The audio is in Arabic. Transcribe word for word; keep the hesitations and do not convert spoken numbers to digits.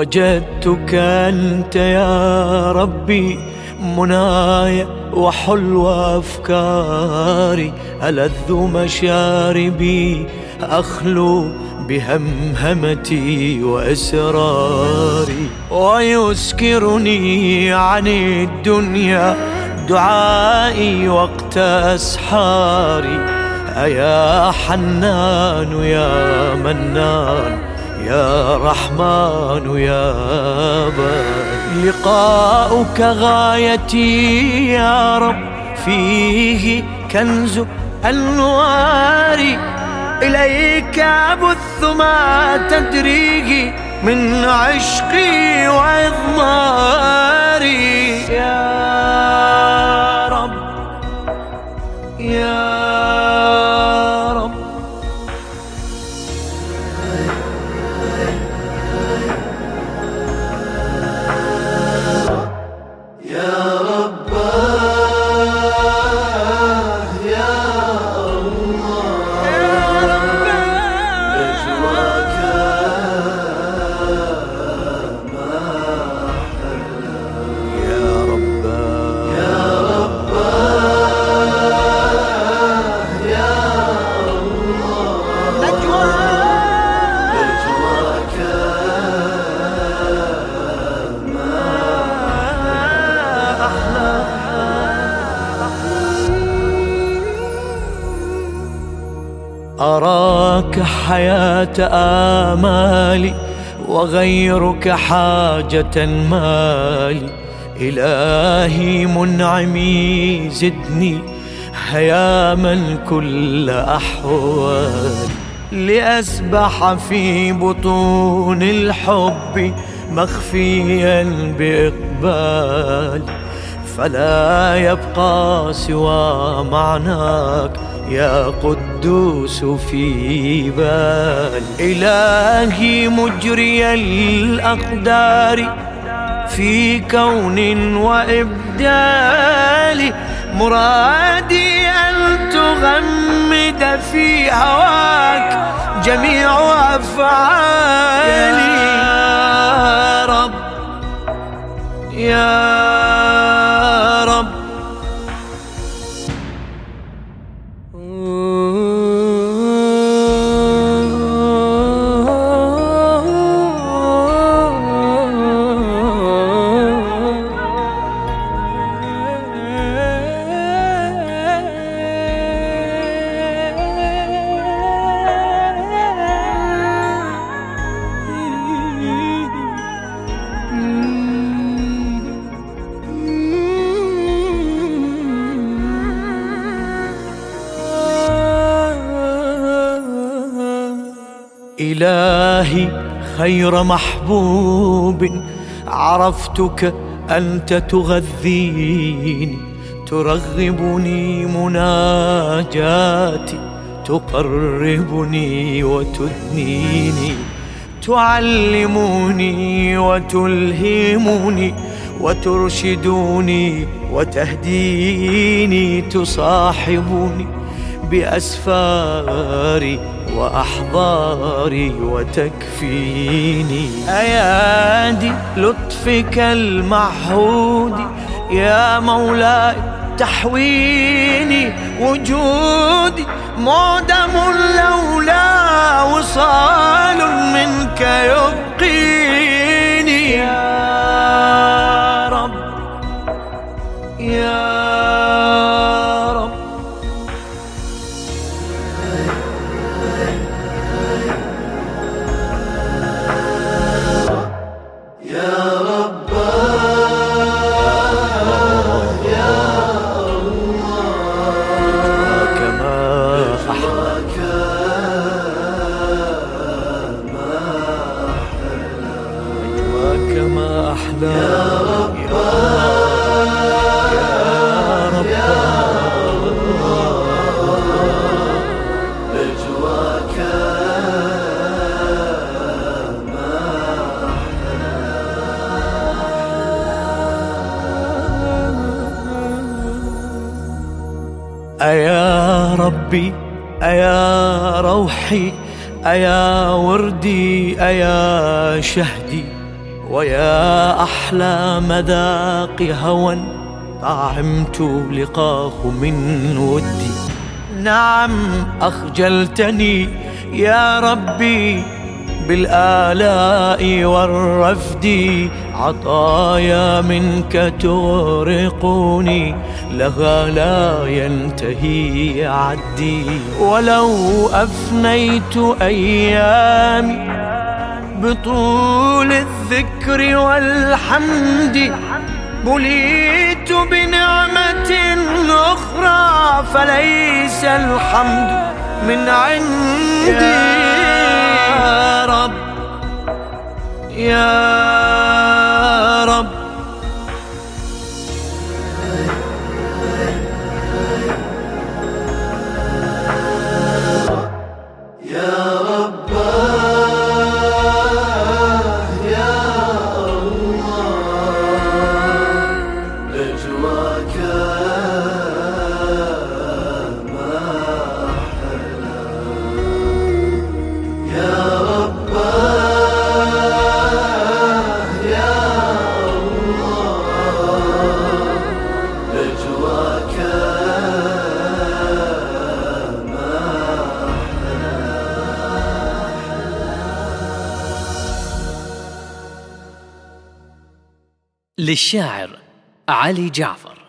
وجدتك أنت يا ربي منايا وحلو أفكاري، ألذ مشاربي أخلو بهمهمتي وأسراري، ويسكرني عن الدنيا دعائي وقت أسحاري. أيا حنان يا منان يا رحمن يا بر، لقاؤك غايتي يا رب فيه كنز أنواري، إليك أبث ما تدريه من عشقي وإضماري. يا رب يا أراك حياة آمالي وغيرك حاجة مالي. إلهي منعمي زدني هيا من كل أحوال، لأسبح في بطون الحب مخفيا بإقبال، فلا يبقى سوى معناك يا قدوس في بال. إلهي مجري الأقدار في كون وإبدال، مرادي أن تغمد في هواك جميع أفعالي. يا رب يا رب إلهي خير محبوب عرفتك أنت تغذيني، ترغبني مناجاتي، تقربني وتدنيني، تعلمني وتلهمني وترشدني وتهديني، تصاحبني بأسفاري وأحضاري وتكفيني. أيادي لطفك المعهود يا مولاي تحويني، وجودي معدم لولا وصال منك يبقيني. يا رب يا أيا ربي أيا روحي أيا وردي أيا شهدي، ويا أحلى مذاق هوى طعمت لقاه من ودي. نعم أخجلتني يا ربي بالآلاء والرفد، عطايا منك تغرقني لها لا ينتهي عدي. ولو أفنيت أيامي بطول الذكر والحمد، بليت بنعمة أخرى فليس الحمد من عندي. يا رب يا رب يا رب يا الله، نجواك ما أحلى. يا رب يا الله، نجواك للشاعر علي جعفر.